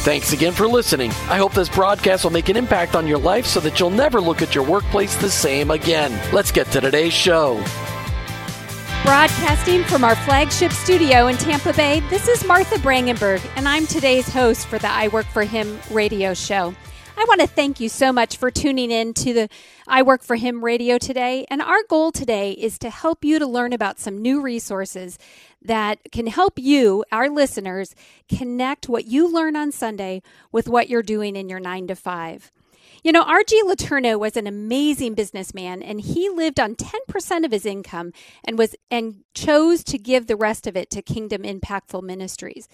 Thanks again for listening. I hope this broadcast will make an impact on your life so that you'll never look at your workplace the same again. Let's get to today's show. Broadcasting from our flagship studio in Tampa Bay, this is Martha Brangenberg, and I'm today's host for the I Work For Him radio show. I want to thank you so much for tuning in to the I Work For Him radio today. And our goal today is to help you to learn about some new resources that can help you, our listeners, connect what you learn on Sunday with what you're doing in your 9 to 5. You know, R.G. Letourneau was an amazing businessman, and he lived on 10% of his income and chose to give the rest of it to kingdom impactful ministries.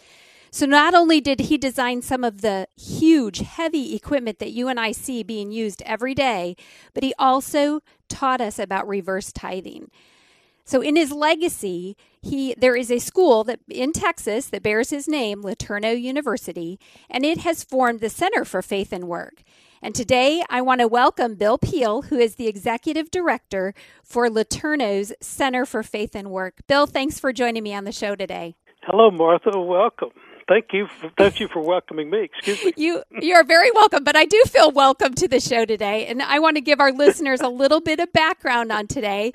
So not only did he design some of the huge, heavy equipment that you and I see being used every day, but he also taught us about reverse tithing. So in his legacy, there is a school that in Texas that bears his name, Letourneau University, and it has formed the Center for Faith and Work. And today, I want to welcome Bill Peel, who is the Executive Director for Letourneau's Center for Faith and Work. Bill, thanks for joining me on the show today. Hello, Martha. Welcome. Thank you for welcoming me. Excuse me. You're very welcome, but I do feel welcome to the show today, and I want to give our listeners a little bit of background on today.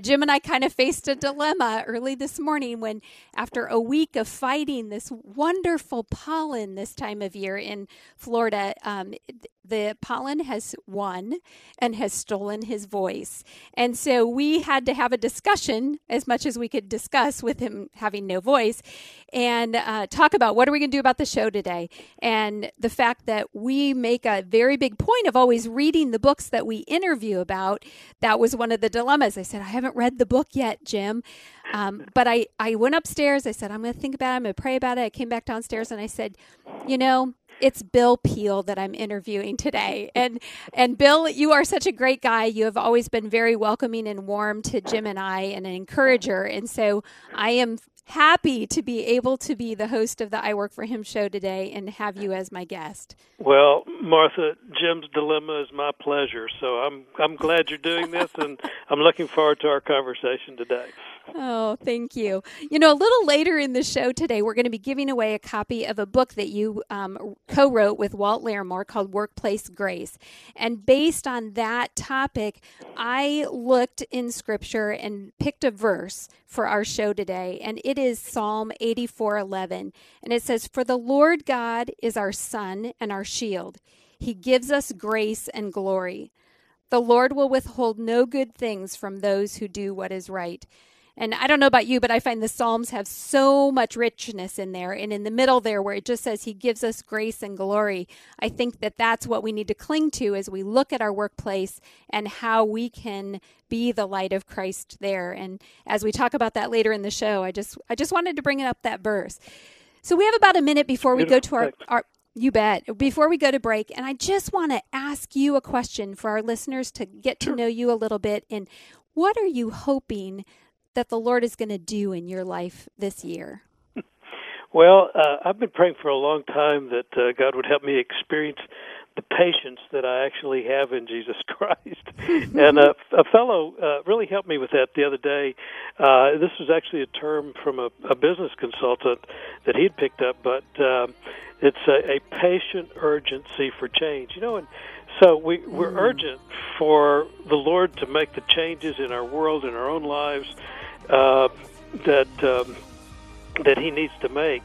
Jim and I kind of faced a dilemma early this morning when, after a week of fighting this wonderful pollen this time of year in Florida, the pollen has won and has stolen his voice. And so we had to have a discussion, as much as we could discuss with him having no voice, and talk about what are we going to do about the show today. And the fact that we make a very big point of always reading the books that we interview about, that was one of the dilemmas. I said, I haven't read the book yet, Jim. But I went upstairs. I said, I'm going to think about it. I'm going to pray about it. I came back downstairs and I said, you know, it's Bill Peel that I'm interviewing today. And Bill, you are such a great guy. You have always been very welcoming and warm to Jim and I, and an encourager. And so I am happy to be able to be the host of the I Work For Him show today and have you as my guest. Well, Martha, Jim's dilemma is my pleasure. So I'm glad you're doing this, and I'm looking forward to our conversation today. Oh, thank you. You know, a little later in the show today, we're going to be giving away a copy of a book that you co-wrote with Walt Larimore called Workplace Grace. And based on that topic, I looked in Scripture and picked a verse for our show today, and it is Psalm 84:11. And it says, "For the Lord God is our sun and our shield. He gives us grace and glory. The Lord will withhold no good things from those who do what is right." And I don't know about you, but I find the Psalms have so much richness in there. And in the middle there, where it just says, He gives us grace and glory, I think that that's what we need to cling to as we look at our workplace and how we can be the light of Christ there. And as we talk about that later in the show, I just wanted to bring up that verse. So we have about a minute before we go to our You bet. Before we go to break, and I just want to ask you a question for our listeners to get to know you a little bit. And what are you hoping that the Lord is going to do in your life this year? Well, I've been praying for a long time that God would help me experience the patience that I actually have in Jesus Christ. And a fellow really helped me with that the other day. This was actually a term from a business consultant that he'd picked up, but it's a patient urgency for change. You know, and so we're urgent for the Lord to make the changes in our world, in our own lives, that He needs to make.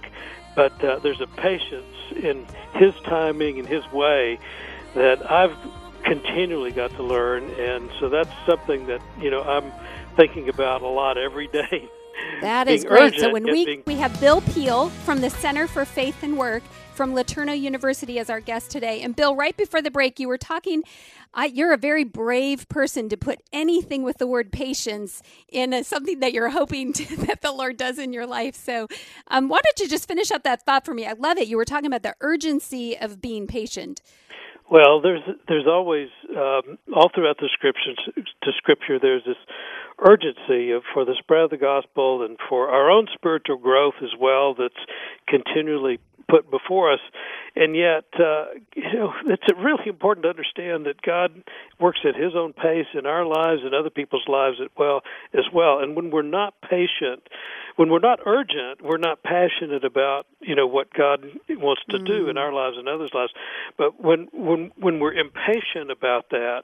But there's a patience in His timing and His way that I've continually got to learn. And so that's something that, you know, I'm thinking about a lot every day. That is great. So when we have Bill Peel from the Center for Faith and Work from Letourneau University as our guest today. And Bill, right before the break, you were talking, you're a very brave person to put anything with the word patience in something that you're hoping that the Lord does in your life. So why don't you just finish up that thought for me? I love it. You were talking about the urgency of being patient. Well, there's always, all throughout the Scripture, there's this urgency for the spread of the gospel and for our own spiritual growth as well that's continually put before us. And yet, you know, it's really important to understand that God works at His own pace in our lives and other people's lives as well. And when we're not patient, when we're not urgent, we're not passionate about, you know, what God wants to do in our lives and others' lives. But when we're impatient about that,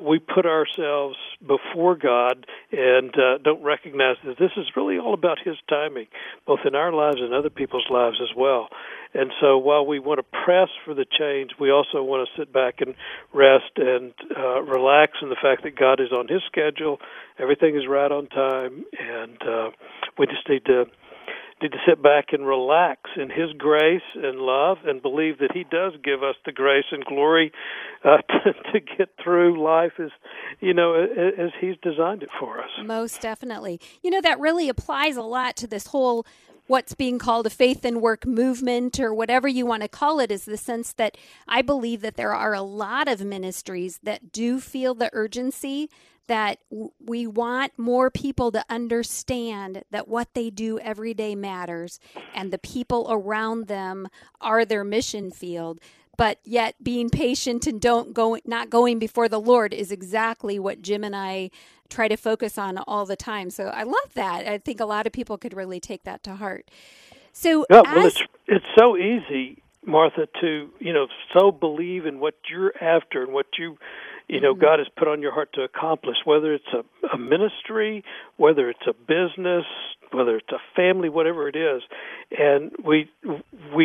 we put ourselves before God and don't recognize that this is really all about His timing, both in our lives and other people's lives as well. And so while we want to press for the change, we also want to sit back and rest and relax in the fact that God is on His schedule. Everything is right on time, and we just need to sit back and relax in His grace and love and believe that He does give us the grace and glory to get through life as, you know, as He's designed it for us. Most definitely. You know, that really applies a lot to this whole what's being called a faith and work movement, or whatever you want to call it, is the sense that I believe that there are a lot of ministries that do feel the urgency that we want more people to understand that what they do every day matters, and the people around them are their mission field. But yet being patient and not going before the Lord is exactly what Jim and I try to focus on all the time. So I love that. I think a lot of people could really take that to heart. So yeah, well, it's so easy, Martha, to, you know, so believe in what you're after and what you know, God has put on your heart to accomplish, whether it's a ministry, whether it's a business, whether it's a family, whatever it is. And we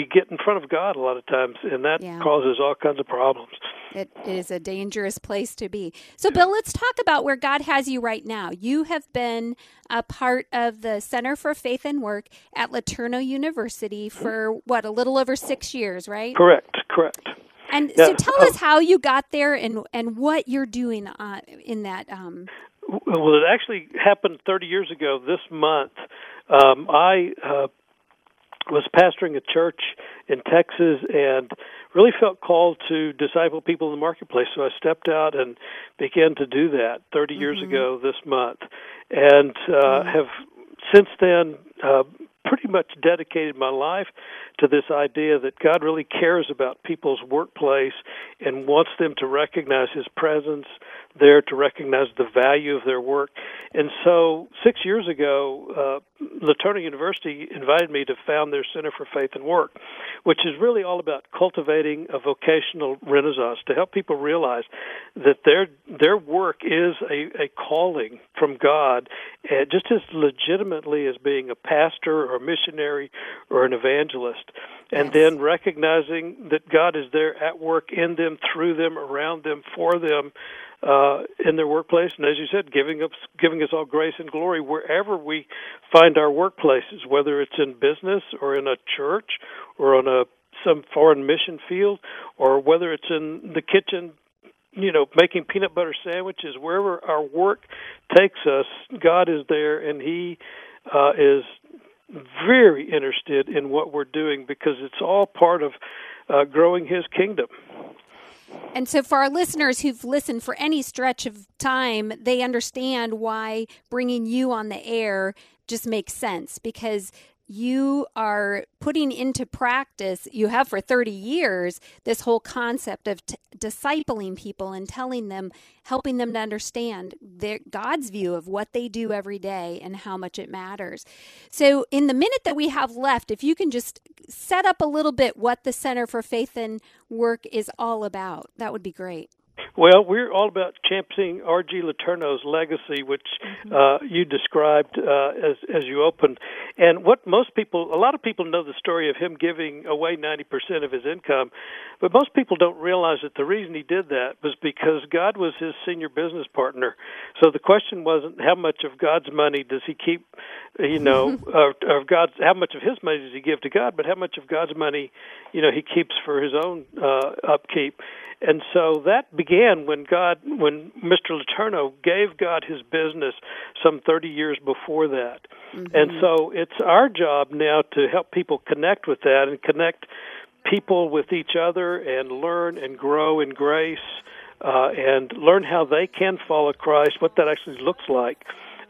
get in front of God a lot of times, and that causes all kinds of problems. It is a dangerous place to be. So, Bill, let's talk about where God has you right now. You have been a part of the Center for Faith and Work at Letourneau University for, a little over 6 years, right? Correct. And so tell us how you got there and what you're doing in that. Well, it actually happened 30 years ago this month. I was pastoring a church in Texas and really felt called to disciple people in the marketplace. So I stepped out and began to do that 30 years ago this month, and have since then pretty much dedicated my life to this idea that God really cares about people's workplace and wants them to recognize His presence there, to recognize the value of their work. And so 6 years ago, Letourneau University invited me to found their Center for Faith and Work, which is really all about cultivating a vocational renaissance to help people realize that their work is a calling from God, just as legitimately as being a pastor or a missionary or an evangelist, and then recognizing that God is there at work in them, through them, around them, for them, in their workplace, and as you said, giving us all grace and glory wherever we find our workplaces, whether it's in business or in a church or on some foreign mission field, or whether it's in the kitchen, you know, making peanut butter sandwiches. Wherever our work takes us, God is there, and He is very interested in what we're doing, because it's all part of growing His kingdom. And so for our listeners who've listened for any stretch of time, they understand why bringing you on the air just makes sense, because you are putting into practice, you have for 30 years, this whole concept of discipling people and telling them, helping them to understand God's view of what they do every day and how much it matters. So in the minute that we have left, if you can just set up a little bit what the Center for Faith and Work is all about, that would be great. Well, we're all about championing R.G. Letourneau's legacy, which you described as you opened. And what most people, a lot of people know the story of him giving away 90% of his income, but most people don't realize that the reason he did that was because God was his senior business partner. So the question wasn't how much of God's money does he keep, you know, of God's, how much of his money does he give to God, but how much of God's money, you know, he keeps for his own upkeep. And so that began when Mr. Letourneau gave God his business some 30 years before that. Mm-hmm. And so it's our job now to help people connect with that and connect people with each other and learn and grow in grace and learn how they can follow Christ, what that actually looks like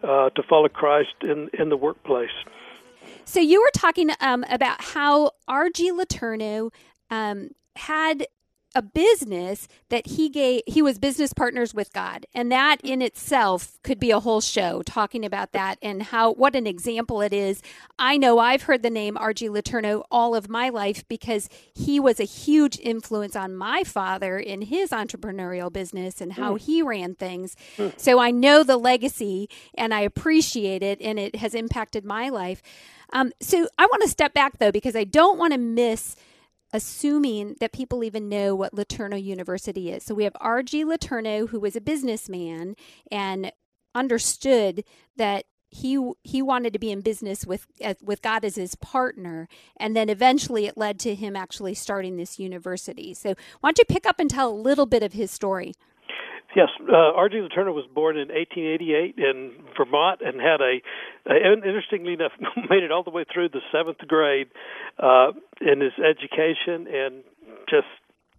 to follow Christ in the workplace. So you were talking about how R.G. Letourneau had a business that he was business partners with God. And that in itself could be a whole show talking about that and how, what an example it is. I know I've heard the name R.G. Letourneau all of my life because he was a huge influence on my father in his entrepreneurial business and how he ran things. So I know the legacy and I appreciate it and it has impacted my life. So I want to step back though, because I don't want to miss assuming that people even know what Letourneau University is. So we have R.G. Letourneau, who was a businessman and understood that he wanted to be in business with God as his partner. And then eventually it led to him actually starting this university. So why don't you pick up and tell a little bit of his story? Yes, R.G. Letourneau was born in 1888 in Vermont and had interestingly enough, made it all the way through the seventh grade in his education and just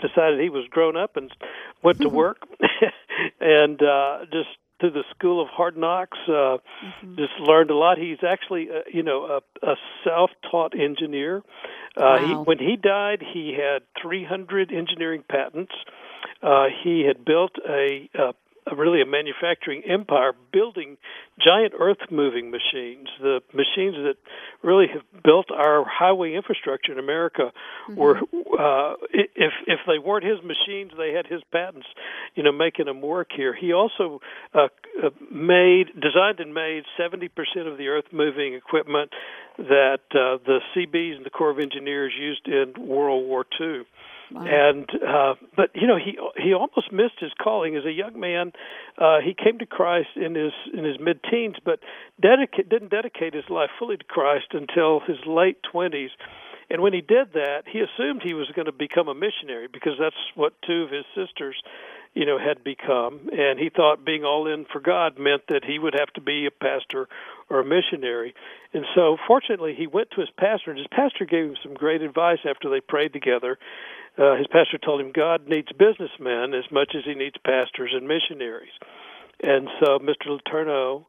decided he was grown up and went to work and just through the School of Hard Knocks, just learned a lot. He's actually, a self-taught engineer. Wow. When he died, he had 300 engineering patents. He had built a manufacturing empire, building giant earth-moving machines. The machines that really have built our highway infrastructure in America were, if they weren't his machines, they had his patents, making them work here. He also designed and made 70% of the earth-moving equipment that the CBs and the Corps of Engineers used in World War II. Wow. And but he almost missed his calling as a young man. He came to Christ in his mid-teens, but didn't dedicate his life fully to Christ until his late 20s. And when he did that, he assumed he was going to become a missionary because that's what two of his sisters, had become. And he thought being all in for God meant that he would have to be a pastor or a missionary. And so, fortunately, he went to his pastor, and his pastor gave him some great advice after they prayed together. His pastor told him, God needs businessmen as much as he needs pastors and missionaries. And so Mr. Letourneau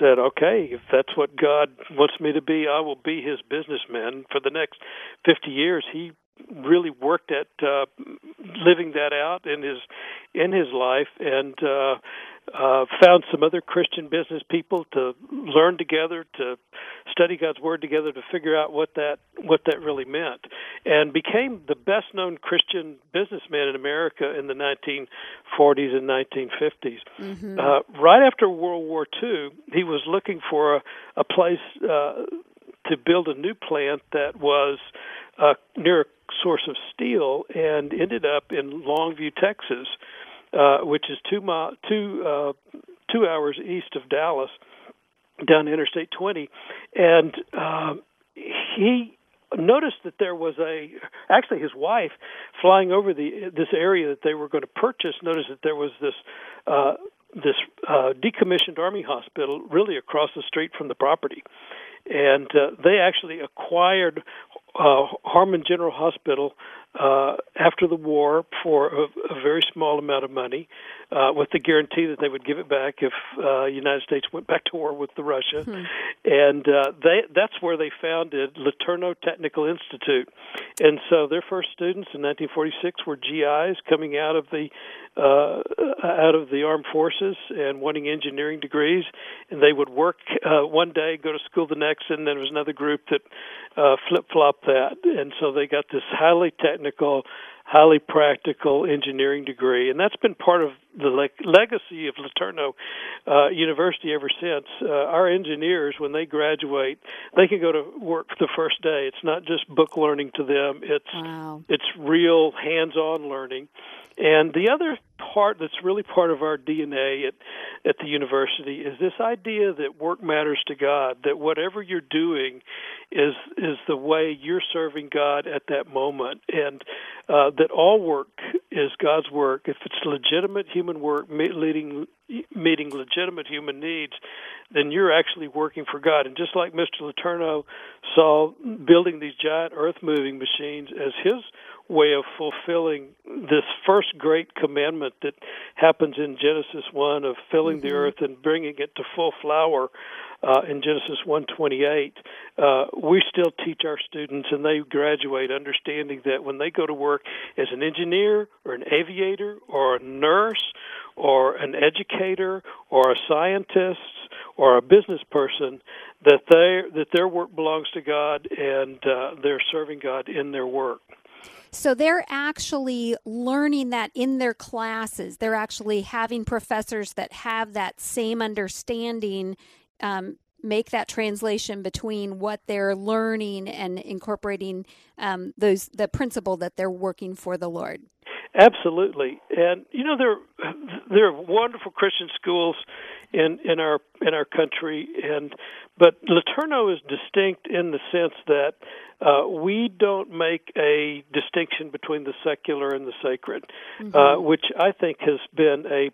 said, okay, if that's what God wants me to be, I will be his businessman. For the next 50 years, he really worked at living that out in his life and found some other Christian business people to learn together, to study God's Word together, to figure out what that really meant, and became the best-known Christian businessman in America in the 1940s and 1950s. Mm-hmm. Right after World War II, he was looking for a place to build a new plant that was near a source of steel and ended up in Longview, Texas, which is 2 hours east of Dallas, down Interstate 20, and he noticed that there was actually his wife flying over this area that they were going to purchase. Noticed that there was this decommissioned Army hospital really across the street from the property, and they actually acquired Harmon General Hospital after the war for a very small amount of money with the guarantee that they would give it back if the United States went back to war with Russia. Mm-hmm. And that's where they founded Letourneau Technical Institute. And so their first students in 1946 were GIs coming out of the armed forces and wanting engineering degrees. And they would work one day, go to school the next, and then there was another group that flip-flopped that. And so they got this highly technical, highly practical engineering degree. And that's been part of the legacy of Letourneau University ever since. Our engineers, when they graduate, they can go to work the first day. It's not just book learning to them. It's real hands-on learning. And the other part that's really part of our DNA at the university is this idea that work matters to God, that whatever you're doing is the way you're serving God at that moment, and that all work is God's work. If it's legitimate human work meeting legitimate human needs, then you're actually working for God. And just like Mr. Letourneau saw building these giant earth-moving machines as his way of fulfilling this first great commandment that happens in Genesis 1 of filling the earth and bringing it to full flower in Genesis 1:28, we still teach our students, and they graduate understanding that when they go to work as an engineer or an aviator or a nurse or an educator or a scientist or a business person, that their work belongs to God, and they're serving God in their work. So they're actually learning that in their classes. They're actually having professors that have that same understanding, make that translation between what they're learning and incorporating the principle that they're working for the Lord. Absolutely. And, you know, there are wonderful Christian schools in our country, but Letourneau is distinct in the sense that we don't make a distinction between the secular and the sacred, which I think has been a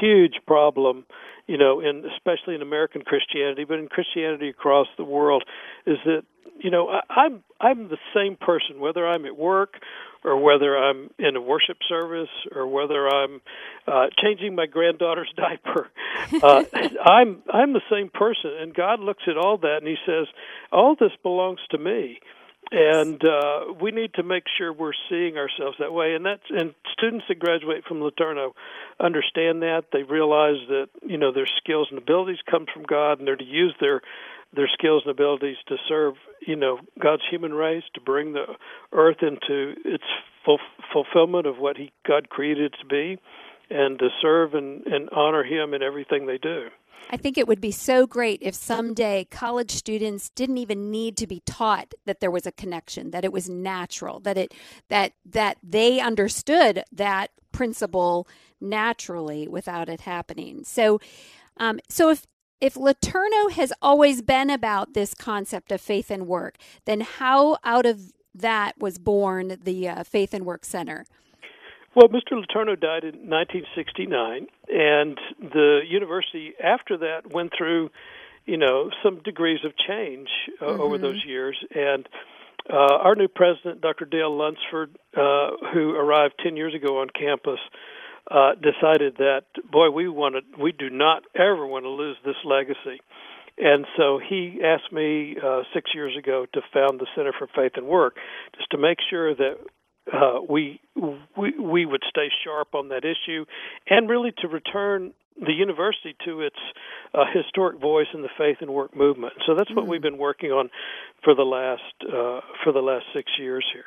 huge problem, you know, especially in American Christianity, but in Christianity across the world, is that, you know, I'm the same person, whether I'm at work or whether I'm in a worship service or whether I'm changing my granddaughter's diaper. I'm the same person, and God looks at all that and He says, all this belongs to me. And we need to make sure we're seeing ourselves that way. And students that graduate from Letourneau understand that. They realize that, you know, their skills and abilities come from God, and they're to use their skills and abilities to serve, you know, God's human race, to bring the earth into its fulfillment of what God created it to be, and to serve and honor Him in everything they do. I think it would be so great if someday college students didn't even need to be taught that there was a connection, that it was natural, that they understood that principle naturally without it happening. So if Letourneau has always been about this concept of faith and work, then how out of that was born the Faith and Work Center? Well, Mr. Letourneau died in 1969, and the university after that went through, you know, some degrees of change over those years. And our new president, Dr. Dale Lunsford, who arrived 10 years ago on campus, decided that, boy, we do not ever want to lose this legacy. And so he asked me 6 years ago to found the Center for Faith and Work, just to make sure that we would stay sharp on that issue, and really to return the university to its historic voice in the faith and work movement. So that's what we've been working on for the last 6 years here.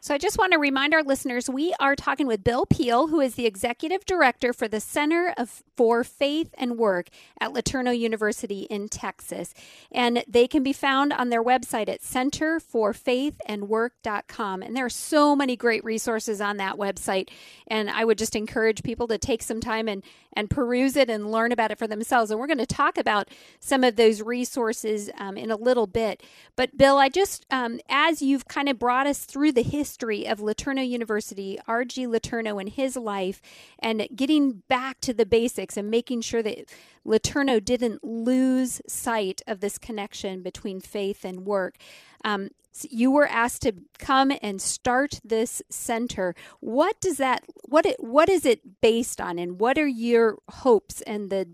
So I just want to remind our listeners, we are talking with Bill Peel, who is the Executive Director for the Center for Faith and Work at Letourneau University in Texas. And they can be found on their website at centerforfaithandwork.com. And there are so many great resources on that website. And I would just encourage people to take some time and peruse it and learn about it for themselves. And we're going to talk about some of those resources in a little bit. But Bill, I just, as you've kind of brought us through the history of Letourneau University, R.G. Letourneau and his life, and getting back to the basics and making sure that Letourneau didn't lose sight of this connection between faith and work. So you were asked to come and start this center. What is it based on, and what are your hopes and the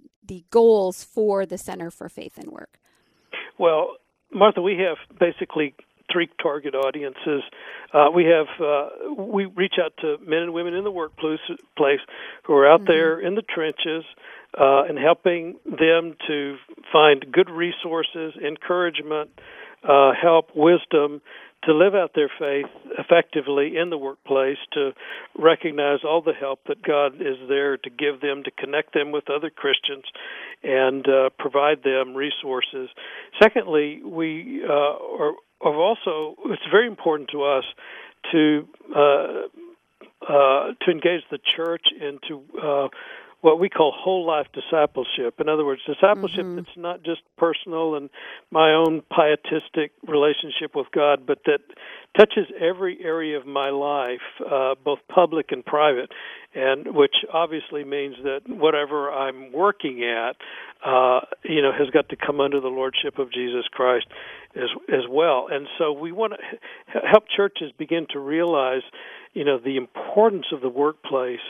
goals for the Center for Faith and Work? Well, Martha, we have basically three target audiences. We reach out to men and women in the workplace who are out there in the trenches and helping them to find good resources, encouragement, help, wisdom to live out their faith effectively in the workplace, to recognize all the help that God is there to give them, to connect them with other Christians, and provide them resources. Secondly, we are also, it's very important to us to engage the church into what we call whole life discipleship. In other words, discipleship that's not just personal and my own pietistic relationship with God, but that touches every area of my life, both public and private, and which obviously means that whatever I'm working at, has got to come under the lordship of Jesus Christ as well. And so we want to help churches begin to realize, the importance of the workplace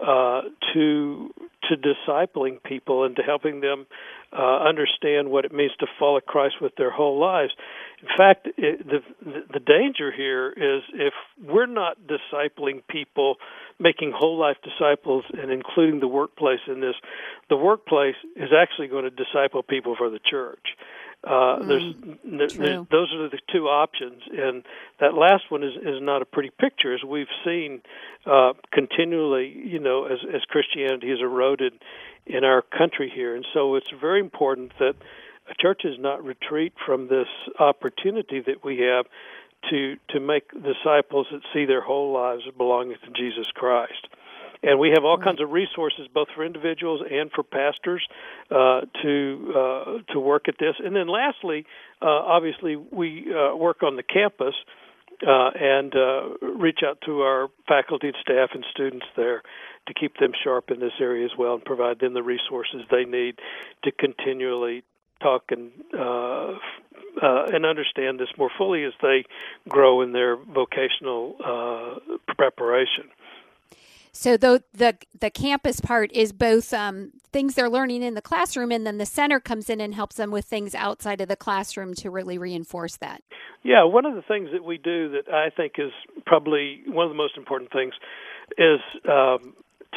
to discipling people and to helping them understand what it means to follow Christ with their whole lives. In fact, the danger here is if we're not discipling people, making whole life disciples and including the workplace in this, the workplace is actually going to disciple people for the church. Those are the two options, and that last one is not a pretty picture, as we've seen continually, as Christianity is eroded in our country here. And so it's very important that churches not retreat from this opportunity that we have to make disciples that see their whole lives belonging to Jesus Christ. And we have all kinds of resources, both for individuals and for pastors, to work at this. And then, lastly, obviously, we work on the campus and reach out to our faculty and staff and students there to keep them sharp in this area as well, and provide them the resources they need to continually talk and understand this more fully as they grow in their vocational preparation. So the campus part is both things they're learning in the classroom, and then the center comes in and helps them with things outside of the classroom to really reinforce that. Yeah, one of the things that we do that I think is probably one of the most important things is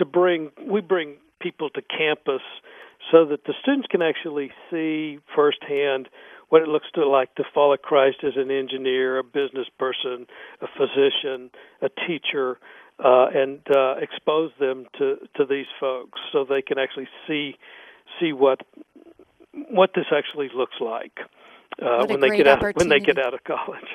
we bring people to campus so that the students can actually see firsthand what it looks like to follow Christ as an engineer, a business person, a physician, a teacher, and expose them to these folks so they can actually see what this actually looks like when they get out of college.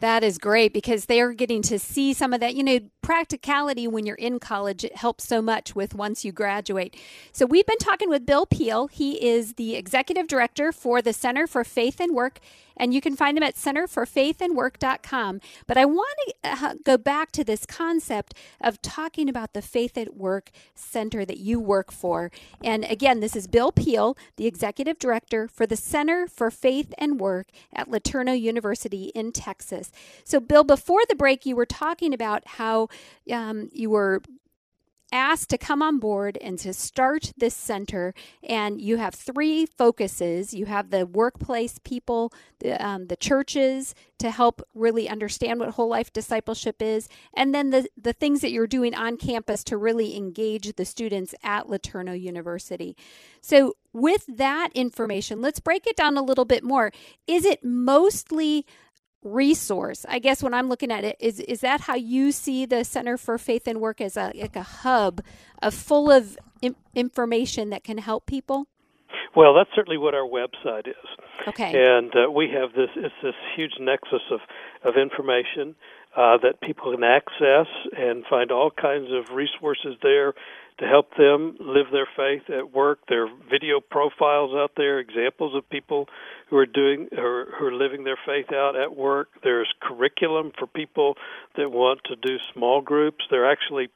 That is great, because they're getting to see some of that. Practicality when you're in college, it helps so much with once you graduate. So we've been talking with Bill Peel. He is the executive director for the Center for Faith and Work, and you can find him at centerforfaithandwork.com. But I want to go back to this concept of talking about the Faith at Work Center that you work for. And again, this is Bill Peel, the executive director for the Center for Faith and Work at Letourneau University in Texas. So, Bill, before the break, you were talking about how you were asked to come on board and to start this center, and you have three focuses. You have the workplace people, the churches, to help really understand what whole life discipleship is, and then the things that you're doing on campus to really engage the students at Letourneau University. So with that information, let's break it down a little bit more. Is it mostly resource? I guess when I'm looking at it, is that how you see the Center for Faith and Work, as a hub full of information that can help people? Well, that's certainly what our website is. Okay. And we have this huge nexus of information that people can access and find all kinds of resources there to help them live their faith at work. There are video profiles out there, examples of people who are doing or who are living their faith out at work. There's curriculum for people that want to do small groups. There are actually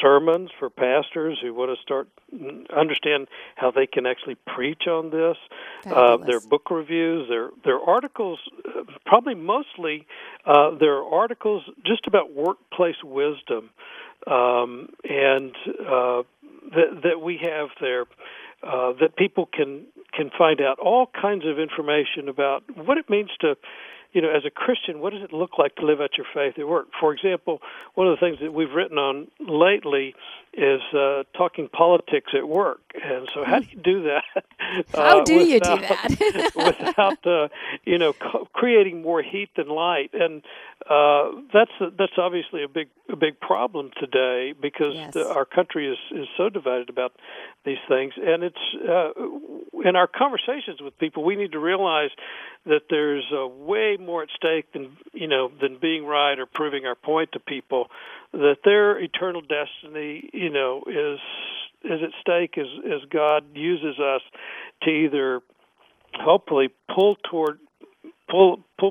sermons for pastors who want to understand how they can actually preach on this. Their book reviews, their articles, probably mostly there are articles just about workplace wisdom and that we have there that people can find out all kinds of information about what it means to as a Christian, what does it look like to live out your faith at work? For example, one of the things that we've written on lately is talking politics at work. And so how do you do that? Without creating more heat than light? And that's obviously a big problem today, because our country is so divided about these things. And it's in our conversations with people, we need to realize that there's way more at stake than being right or proving our point to people, that their eternal destiny, is at stake as God uses us to either hopefully pull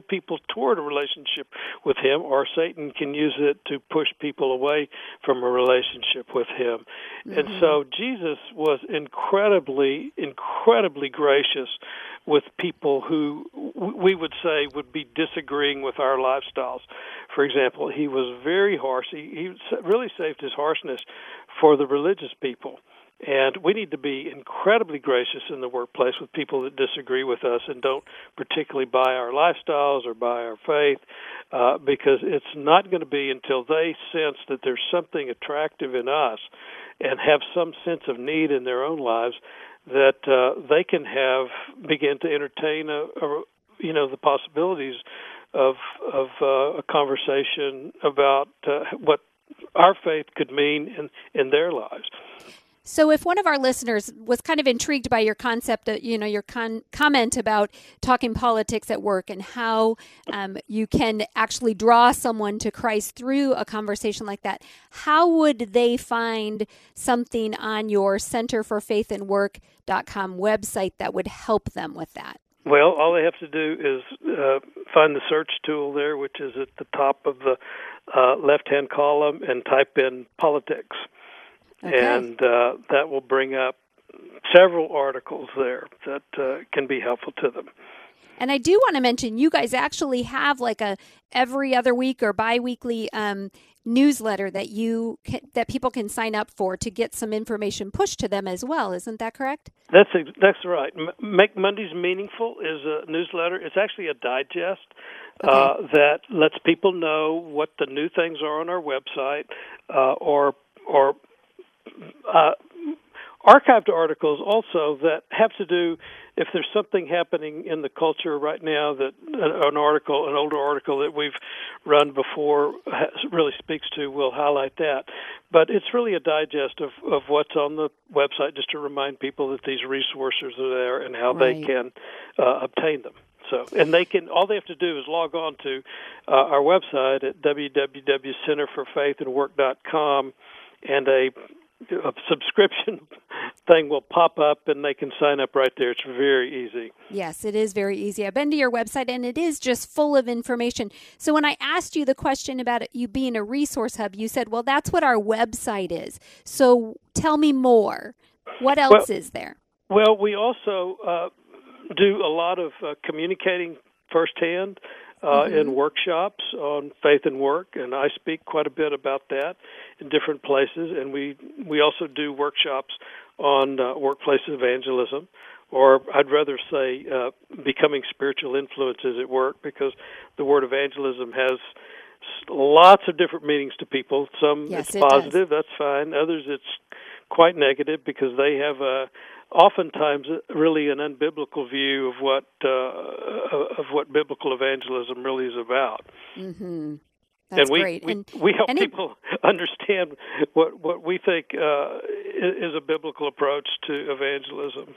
people toward a relationship with Him, or Satan can use it to push people away from a relationship with Him. Mm-hmm. And so Jesus was incredibly gracious with people who we would say would be disagreeing with our lifestyles. For example, He was very harsh. He really saved His harshness for the religious people. And we need to be incredibly gracious in the workplace with people that disagree with us and don't particularly buy our lifestyles or buy our faith, because it's not going to be until they sense that there's something attractive in us and have some sense of need in their own lives that they can begin to entertain the possibilities of a conversation about what our faith could mean in their lives. So if one of our listeners was kind of intrigued by your concept, your comment about talking politics at work and how you can actually draw someone to Christ through a conversation like that, how would they find something on your centerforfaithandwork.com website that would help them with that? Well, all they have to do is find the search tool there, which is at the top of the left-hand column, and type in politics. Okay. And that will bring up several articles there that can be helpful to them. And I do want to mention, you guys actually have like a every other week or biweekly newsletter that people can sign up for to get some information pushed to them as well. Isn't that correct? That's right. Make Mondays Meaningful is a newsletter. It's actually a digest. Okay. That lets people know what the new things are on our website, or archived articles also that have to do, if there's something happening in the culture right now that an older article that we've run before really speaks to, we'll highlight that. But it's really a digest of what's on the website, just to remind people that these resources are there and how they can obtain them. So, and all they have to do is log on to our website at www.centerforfaithandwork.com, and a subscription thing will pop up, and they can sign up right there. It's very easy. Yes, it is very easy. I've been to your website, and it is just full of information. So when I asked you the question about you being a resource hub, you said, well, that's what our website is. So tell me more. What else is there? Well, we also do a lot of communicating firsthand in workshops on faith and work, and I speak quite a bit about that in different places. And we also do workshops on workplace evangelism, or I'd rather say becoming spiritual influences at work, because the word evangelism has lots of different meanings to people. Some it's positive, that's fine. Others it's quite negative, because they have oftentimes really an unbiblical view of what biblical evangelism really is about. Mm-hmm. That's great. We help people understand what we think is a biblical approach to evangelism,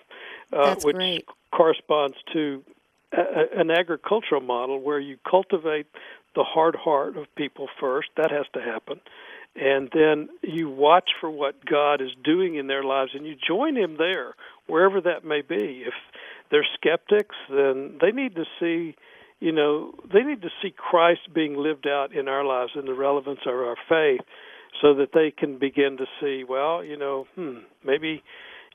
which corresponds to an agricultural model where you cultivate the hard heart of people first. That has to happen. And then you watch for what God is doing in their lives, and you join Him there, wherever that may be. If they're skeptics, then they need to see, Christ being lived out in our lives and the relevance of our faith, so that they can begin to see, maybe,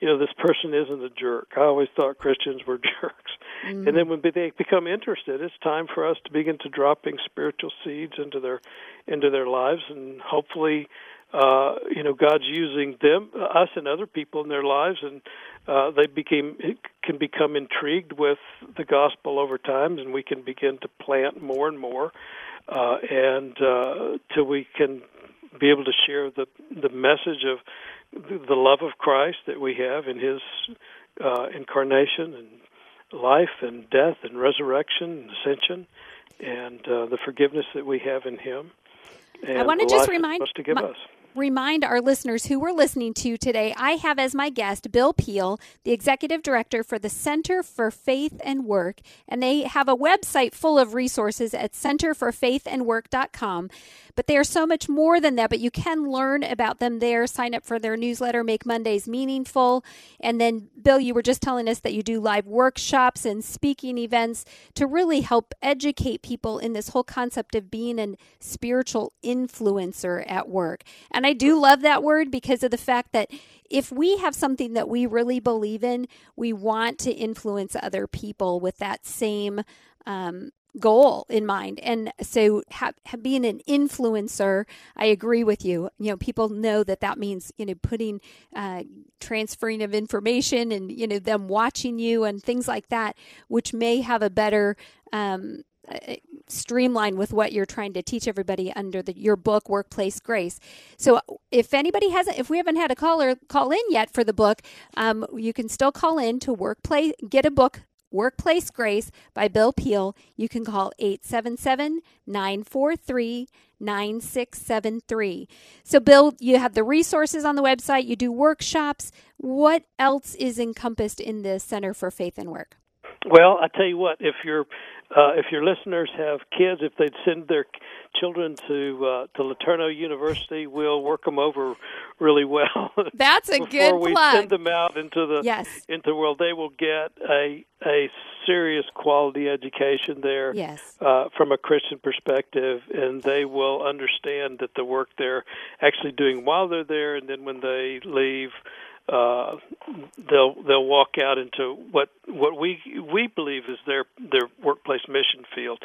this person isn't a jerk. I always thought Christians were jerks. Mm-hmm. And then when they become interested, it's time for us to begin to dropping spiritual seeds into their lives, and hopefully, God's using us and other people in their lives, and They can become intrigued with the gospel over time, and we can begin to plant more and more, till we can be able to share the message of the love of Christ that we have in His incarnation and life and death and resurrection and ascension, and the forgiveness that we have in Him. And I want to just remind our listeners who we're listening to today, I have as my guest Bill Peel, the Executive Director for the Center for Faith and Work, and they have a website full of resources at centerforfaithandwork.com. But they are so much more than that, but you can learn about them there, sign up for their newsletter, Make Mondays Meaningful. And then, Bill, you were just telling us that you do live workshops and speaking events to really help educate people in this whole concept of being a spiritual influencer at work. And I do love that word because of the fact that if we have something that we really believe in, we want to influence other people with that same goal in mind. And so being an influencer, I agree with you. You know, people know that means, you know, putting, transferring of information and, you know, them watching you and things like that, which may have a better streamline with what you're trying to teach everybody under your book, Workplace Grace. So if anybody hasn't, if we haven't had a caller call in yet for the book, you can still call in to get a book, Workplace Grace by Bill Peel. You can call 877-943-9673. So Bill, you have the resources on the website, you do workshops. What else is encompassed in the Center for Faith and Work? Well, I tell you what, if your listeners have kids, if they'd send their children to Letourneau University, we'll work them over really well. That's a good plug. Before we send them out into the world, they will get a serious quality education there, from a Christian perspective, and they will understand that the work they're actually doing while they're there, and then when they leave, they'll walk out into what we believe is their workplace mission field.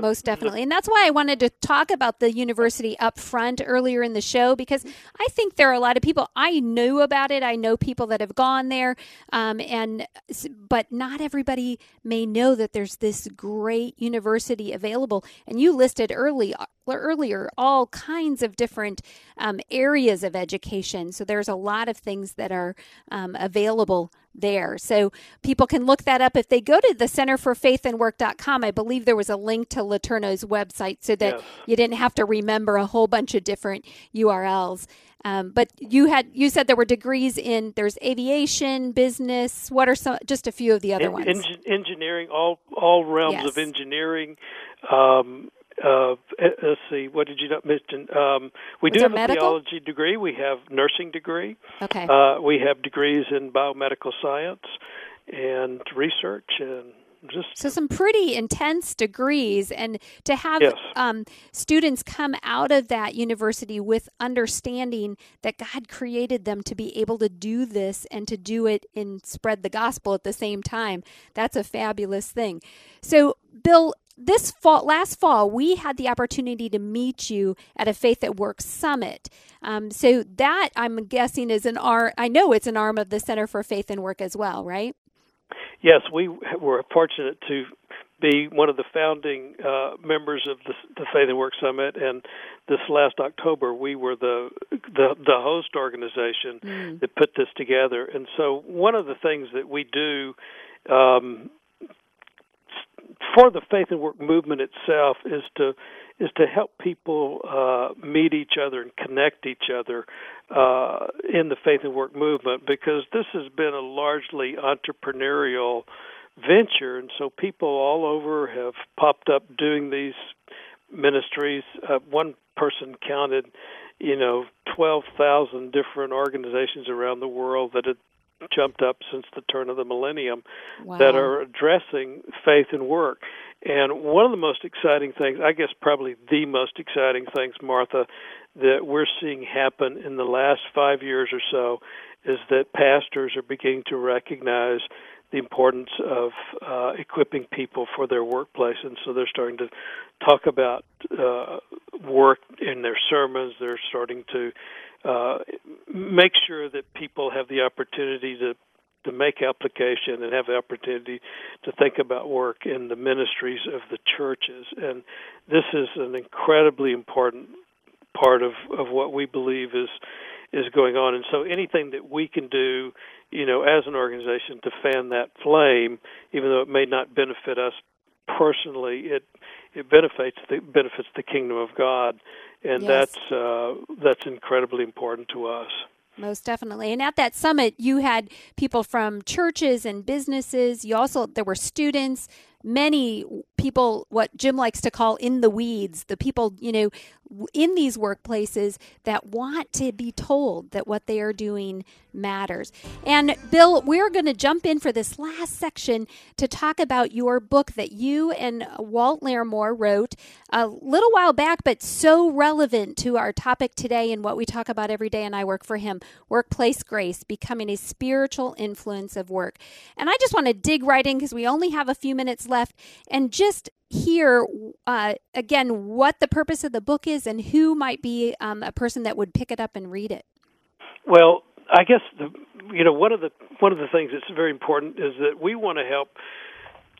Most definitely. And that's why I wanted to talk about the university up front earlier in the show, because I think there are a lot of people, I knew about it. I know people that have gone there, but not everybody may know that there's this great university available. And you listed earlier all kinds of different areas of education. So there's a lot of things that are available there. So people can look that up. If they go to the centerforfaithandwork.com, I believe there was a link to Letourneau's website so that you didn't have to remember a whole bunch of different URLs. But you said there were degrees in, there's aviation, business, what are just a few of the other ones? Engineering, all realms of engineering. Let's see, what did you not mention? We do have a theology degree. We have nursing degree. Okay. We have degrees in biomedical science and research and so some pretty intense degrees, and to have students come out of that university with understanding that God created them to be able to do this and to do it and spread the gospel at the same time. That's a fabulous thing. So, Bill, last fall, we had the opportunity to meet you at a Faith at Work Summit. So that, I'm guessing, is I know it's an arm of the Center for Faith and Work as well, right? Yes, we were fortunate to be one of the founding members of the Faith and Work Summit, and this last October we were the host organization that put this together. And so one of the things that we do for the Faith and Work movement itself is to help people meet each other and connect each other in the Faith and Work movement, because this has been a largely entrepreneurial venture, and so people all over have popped up doing these ministries. One person counted, 12,000 different organizations around the world that had jumped up since the turn of the millennium that are addressing faith and work. And one of the most exciting things, I guess probably the most exciting things, Martha, that we're seeing happen in the last 5 years or so is that pastors are beginning to recognize the importance of equipping people for their workplace. And so they're starting to talk about work in their sermons. They're starting to make sure that people have the opportunity to to make application and have the opportunity to think about work in the ministries of the churches. And this is an incredibly important part of what we believe is going on. And so anything that we can do, you know, as an organization to fan that flame, even though it may not benefit us personally, it benefits the kingdom of God, and yes, that's incredibly important to us. Most definitely. And at that summit, you had people from churches and businesses. You also, there were students, many people, what Jim likes to call in the weeds, the people, you know, in these workplaces that want to be told that what they are doing matters. And Bill, we're going to jump in for this last section to talk about your book that you and Walt Larimore wrote a little while back, but so relevant to our topic today and what we talk about every day. And I Work for Him, Workplace Grace, Becoming a Spiritual Influence of Work. And I just want to dig right in because we only have a few minutes left, and just hear again what the purpose of the book is and who might be a person that would pick it up and read it. Well, I guess one of the things that's very important is that we want to help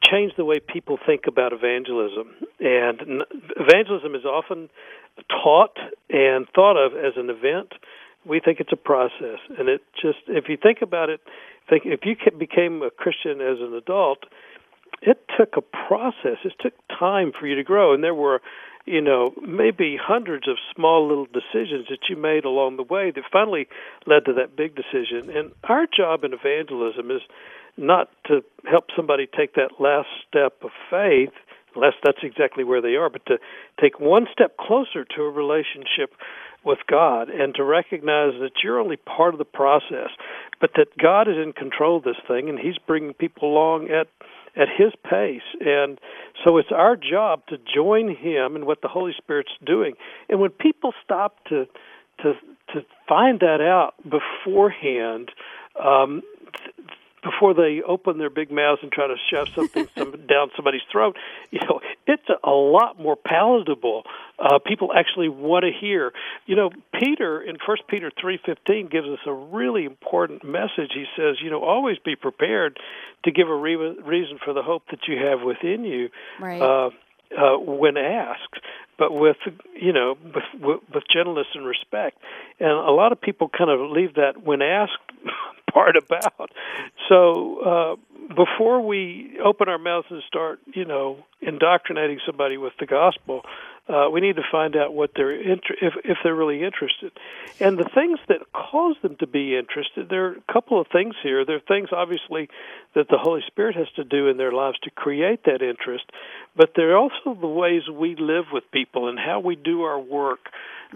change the way people think about evangelism. And evangelism is often taught and thought of as an event. We think it's a process, and it just, if you think about it, if you became a Christian as an adult, it took a process. It took time for you to grow, and there were, you know, maybe hundreds of small little decisions that you made along the way that finally led to that big decision. And our job in evangelism is not to help somebody take that last step of faith, unless that's exactly where they are, but to take one step closer to a relationship with God and to recognize that you're only part of the process, but that God is in control of this thing, and He's bringing people along at His pace. And so it's our job to join Him in what the Holy Spirit's doing. And when people stop to find that out beforehand, before they open their big mouths and try to shove something down somebody's throat, you know, it's a lot more palatable. People actually want to hear. You know, Peter in 1 Peter 3:15 gives us a really important message. He says, you know, always be prepared to give a reason for the hope that you have within you, right, when asked, but with gentleness and respect. And a lot of people kind of leave that when asked part about. So before we open our mouths and start, you know, indoctrinating somebody with the gospel, we need to find out what if they're really interested. And the things that cause them to be interested, there are a couple of things here. There are things, obviously, that the Holy Spirit has to do in their lives to create that interest, but there are also the ways we live with people and how we do our work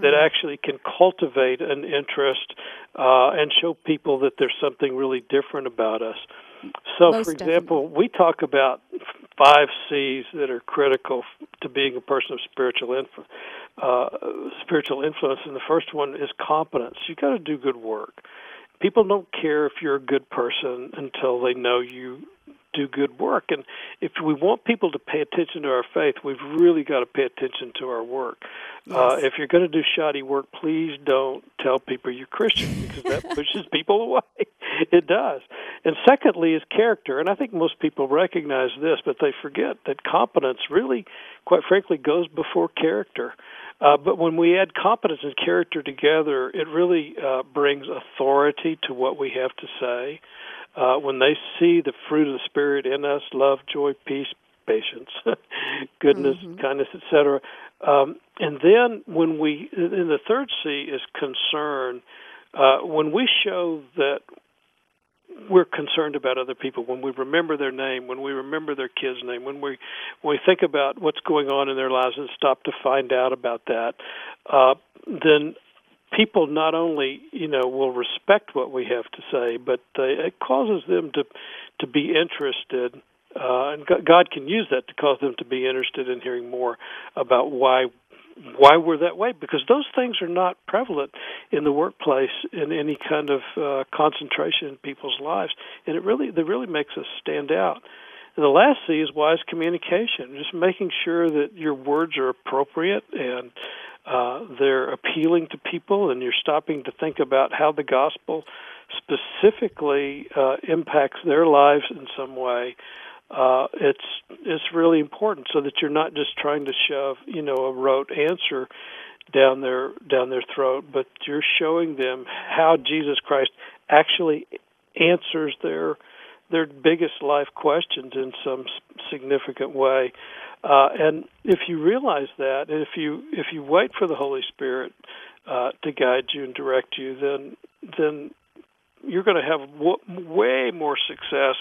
that actually can cultivate an interest and show people that there's something really different about us. So, most for example, definitely, we talk about 5 C's that are critical to being a person of spiritual influence, and the first one is competence. You've got to do good work. People don't care if you're a good person until they know you do good work. And if we want people to pay attention to our faith, we've really got to pay attention to our work. Yes. If you're going to do shoddy work, please don't tell people you're Christian, because that pushes people away. It does. And secondly is character. And I think most people recognize this, but they forget that competence really, quite frankly, goes before character. But when we add competence and character together, it really brings authority to what we have to say. When they see the fruit of the Spirit in us, love, joy, peace, patience, goodness, kindness, etc. And then when we, in the third C is concern. When we show that we're concerned about other people, when we remember their name, when we remember their kid's name, when we think about what's going on in their lives and stop to find out about that, then people not only, you know, will respect what we have to say, but it causes them to be interested, and God can use that to cause them to be interested in hearing more about why we're that way, because those things are not prevalent in the workplace in any kind of concentration in people's lives, and it really makes us stand out. And the last C is wise communication, just making sure that your words are appropriate and they're appealing to people, and you're stopping to think about how the gospel specifically impacts their lives in some way, it's really important, so that you're not just trying to shove, a rote answer down their throat, but you're showing them how Jesus Christ actually answers their biggest life questions in some significant way. And if you realize that, and if you wait for the Holy Spirit to guide you and direct you, then you're going to have way more success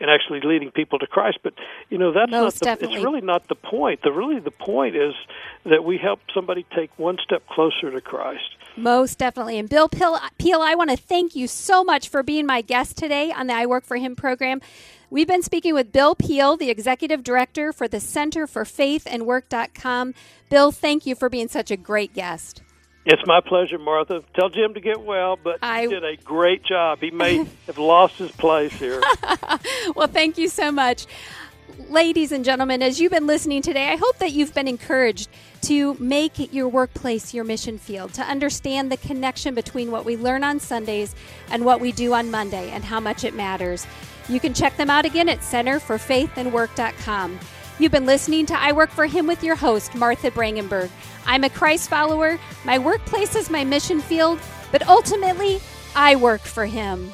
in actually leading people to Christ. But that's it's really not the point. The point is that we help somebody take one step closer to Christ. Most definitely. And Bill Peel, I want to thank you so much for being my guest today on the I Work for Him program. We've been speaking with Bill Peel, the Executive Director for the Center for Faith and Work.com. Bill, thank you for being such a great guest. It's my pleasure, Martha. Tell Jim to get well, but he did a great job. He may have lost his place here. Well, thank you so much. Ladies and gentlemen, as you've been listening today, I hope that you've been encouraged to make your workplace your mission field, to understand the connection between what we learn on Sundays and what we do on Monday and how much it matters. You can check them out again at centerforfaithandwork.com. You've been listening to I Work for Him with your host, Martha Brangenberg. I'm a Christ follower. My workplace is my mission field, but ultimately, I work for Him.